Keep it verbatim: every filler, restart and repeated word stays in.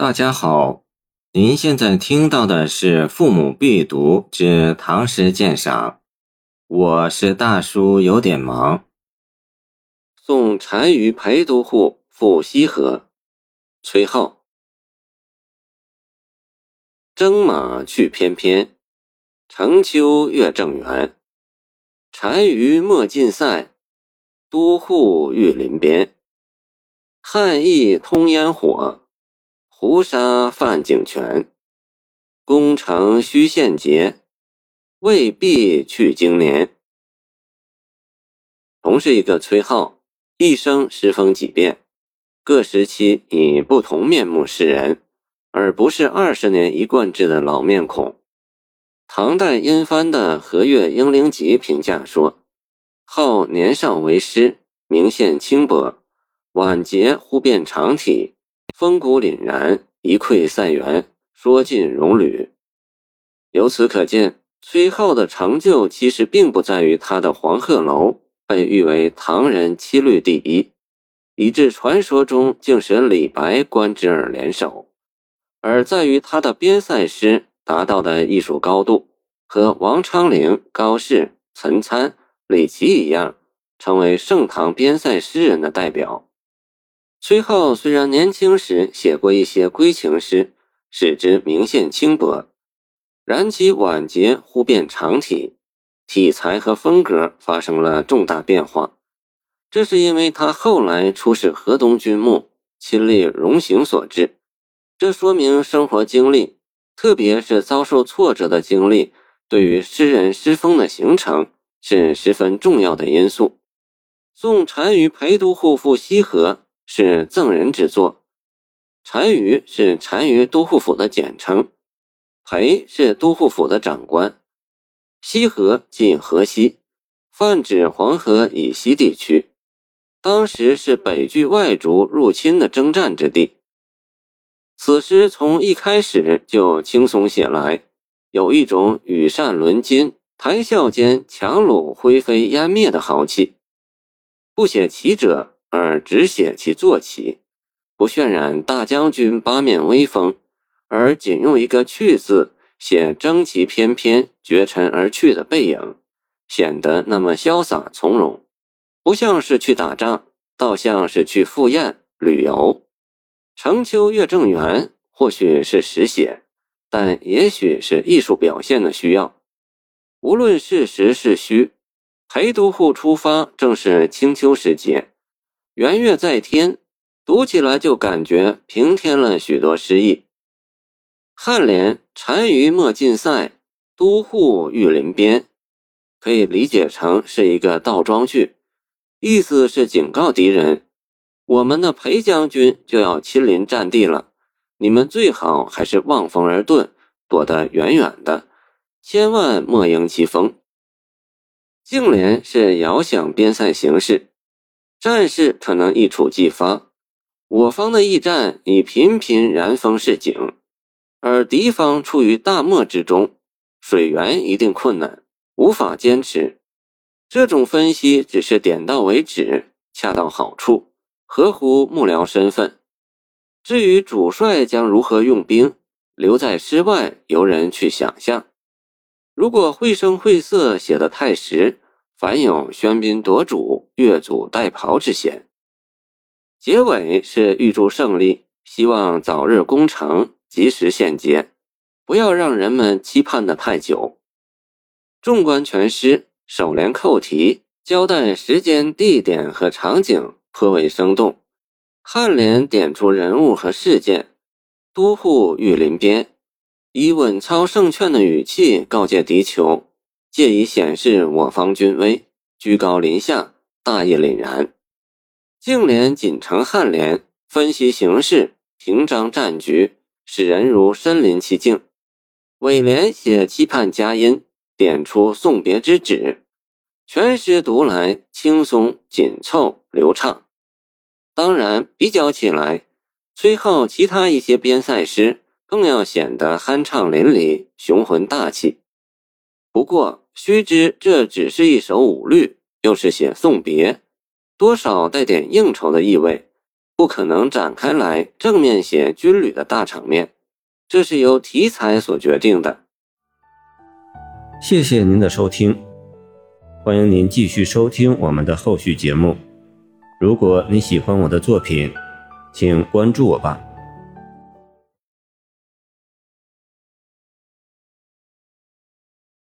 大家好，您现在听到的是《父母必读之唐诗鉴赏》，我是大叔，有点忙。送单于陪都护赴西河，崔颢。征马去翩翩，乘秋月正圆。单于莫近塞，都护御林边。汉驿通烟火，胡沙泛井泉。攻城须献捷，未必去经年。同是一个崔颢，一生诗风几变，各时期以不同面目示人，而不是二十年一贯制的老面孔。唐代殷藩的和岳英灵集评价说，颢年少为诗，明显轻薄，晚节忽变长体，风骨凛然，一溃塞垣，说尽戎旅。由此可见，崔颢的成就其实并不在于他的《黄鹤楼》被誉为唐人七律第一，以致传说中竟使李白观之而联手，而在于他的边塞诗达到的艺术高度，和王昌龄、高适、岑参、李颀一样，成为盛唐边塞诗人的代表。崔颢虽然年轻时写过一些归情诗，使之明显轻薄，然其晚节忽变长体，体裁和风格发生了重大变化。这是因为他后来出使河东军牧，亲历戎行所致。这说明生活经历，特别是遭受挫折的经历，对于诗人诗风的形成是十分重要的因素。送单于陪都护赴西河是赠人之作。单于是单于都护府的简称，陪是都护府的长官。西河即河西，泛指黄河以西地区，当时是北拒外族入侵的征战之地。此诗从一开始就轻松写来，有一种羽扇纶巾，谈笑间樯橹灰飞烟灭的豪气，不写其者，而只写其坐骑，不渲染大将军八面威风，而仅用一个去字写征旗翩翩绝尘而去的背影，显得那么潇洒从容，不像是去打仗，倒像是去赴宴旅游。乘秋月正圆或许是实写，但也许是艺术表现的需要，无论是实是虚。陪都护出发正是清秋时节，圆月在天，读起来就感觉平添了许多诗意。颔联单于莫近塞，都护御林边，可以理解成是一个倒装句，意思是警告敌人，我们的裴将军就要亲临战地了，你们最好还是望风而遁，躲得远远的，千万莫迎其风。颈联是遥想边塞形势，战事可能一触即发，我方的驿站已频频燃风示警，而敌方处于大漠之中，水源一定困难，无法坚持。这种分析只是点到为止，恰到好处，合乎幕僚身份。至于主帅将如何用兵，留在诗外由人去想象。如果绘声绘色写得太实，凡有喧宾夺主、越俎代庖之嫌。结尾是预祝胜利，希望早日攻城，及时献捷，不要让人们期盼得太久。纵观全诗，首联扣题，交代时间、地点和场景，颇为生动。颔联点出人物和事件，都护御林边，以稳操胜券的语气告诫敌酋，借以显示我方军威，居高临下，大义凛然。颈联紧承颔联，分析形势，平章战局，使人如身临其境。尾联写期盼佳音，点出送别之旨。全诗读来轻松紧凑流畅。当然比较起来，崔颢其他一些边塞诗更要显得酣畅淋漓，雄浑大气。不过须知这只是一首五律，又是写送别，多少带点应酬的意味，不可能展开来正面写军旅的大场面，这是由题材所决定的。谢谢您的收听，欢迎您继续收听我们的后续节目。如果你喜欢我的作品，请关注我吧。